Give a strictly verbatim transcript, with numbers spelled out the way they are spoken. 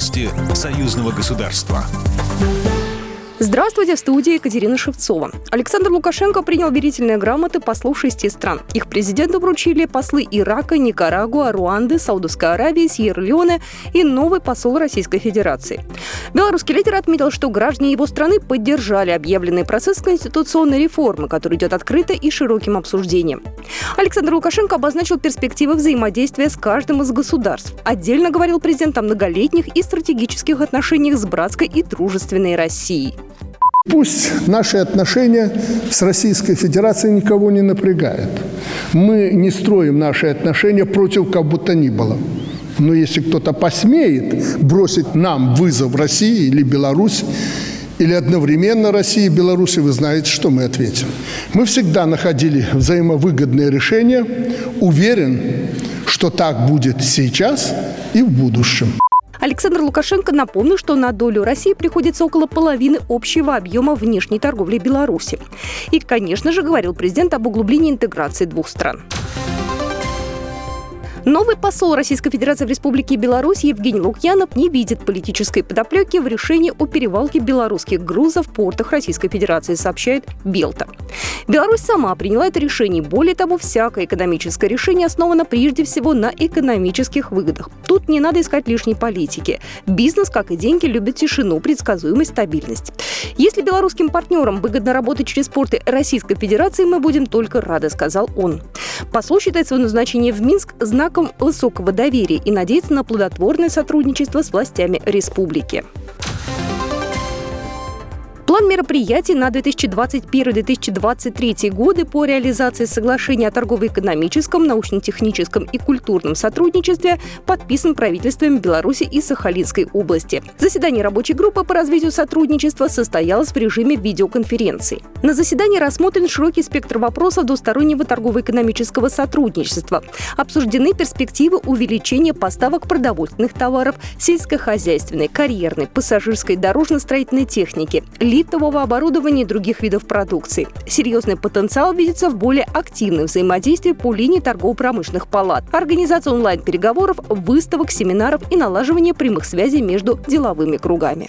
области союзного государства. Здравствуйте, в студии Екатерина Шевцова. Александр Лукашенко принял верительные грамоты послов шести стран. Их президенту вручили послы Ирака, Никарагуа, Руанды, Саудовской Аравии, Сьерра-Леоне и новый посол Российской Федерации. Белорусский лидер отметил, что граждане его страны поддержали объявленный процесс конституционной реформы, который идет открыто и широким обсуждением. Александр Лукашенко обозначил перспективы взаимодействия с каждым из государств. Отдельно говорил президент о многолетних и стратегических отношениях с братской и дружественной Россией. Пусть наши отношения с Российской Федерацией никого не напрягают. Мы не строим наши отношения против кого бы то ни было. Но если кто-то посмеет бросить нам вызов России или Беларуси, или одновременно России и Беларуси, вы знаете, что мы ответим. Мы всегда находили взаимовыгодные решения. Уверен, что так будет сейчас и в будущем. Александр Лукашенко напомнил, что на долю России приходится около половины общего объема внешней торговли Беларуси. И, конечно же, говорил президент об углублении интеграции двух стран. Новый посол Российской Федерации в Республике Беларусь Евгений Лукьянов не видит политической подоплеки в решении о перевалке белорусских грузов в портах Российской Федерации, сообщает БелТА. Беларусь сама приняла это решение. Более того, всякое экономическое решение основано прежде всего на экономических выгодах. Тут не надо искать лишней политики. Бизнес, как и деньги, любит тишину, предсказуемость, стабильность. Если белорусским партнерам выгодно работать через порты Российской Федерации, мы будем только рады, сказал он. Посол считает свое назначение в Минск знаком высокого доверия и надеется на плодотворное сотрудничество с властями республики. План мероприятий на две тысячи двадцать первый — две тысячи двадцать третий годы по реализации соглашений о торгово-экономическом, научно-техническом и культурном сотрудничестве подписан правительствами Беларуси и Сахалинской области. Заседание рабочей группы по развитию сотрудничества состоялось в режиме видеоконференции. На заседании рассмотрен широкий спектр вопросов двустороннего торгово-экономического сотрудничества. Обсуждены перспективы увеличения поставок продовольственных товаров, сельскохозяйственной, карьерной, пассажирской, дорожно-строительной техники, бытового оборудования и других видов продукции. Серьезный потенциал видится в более активном взаимодействии по линии торгово-промышленных палат, организации онлайн-переговоров, выставок, семинаров и налаживания прямых связей между деловыми кругами.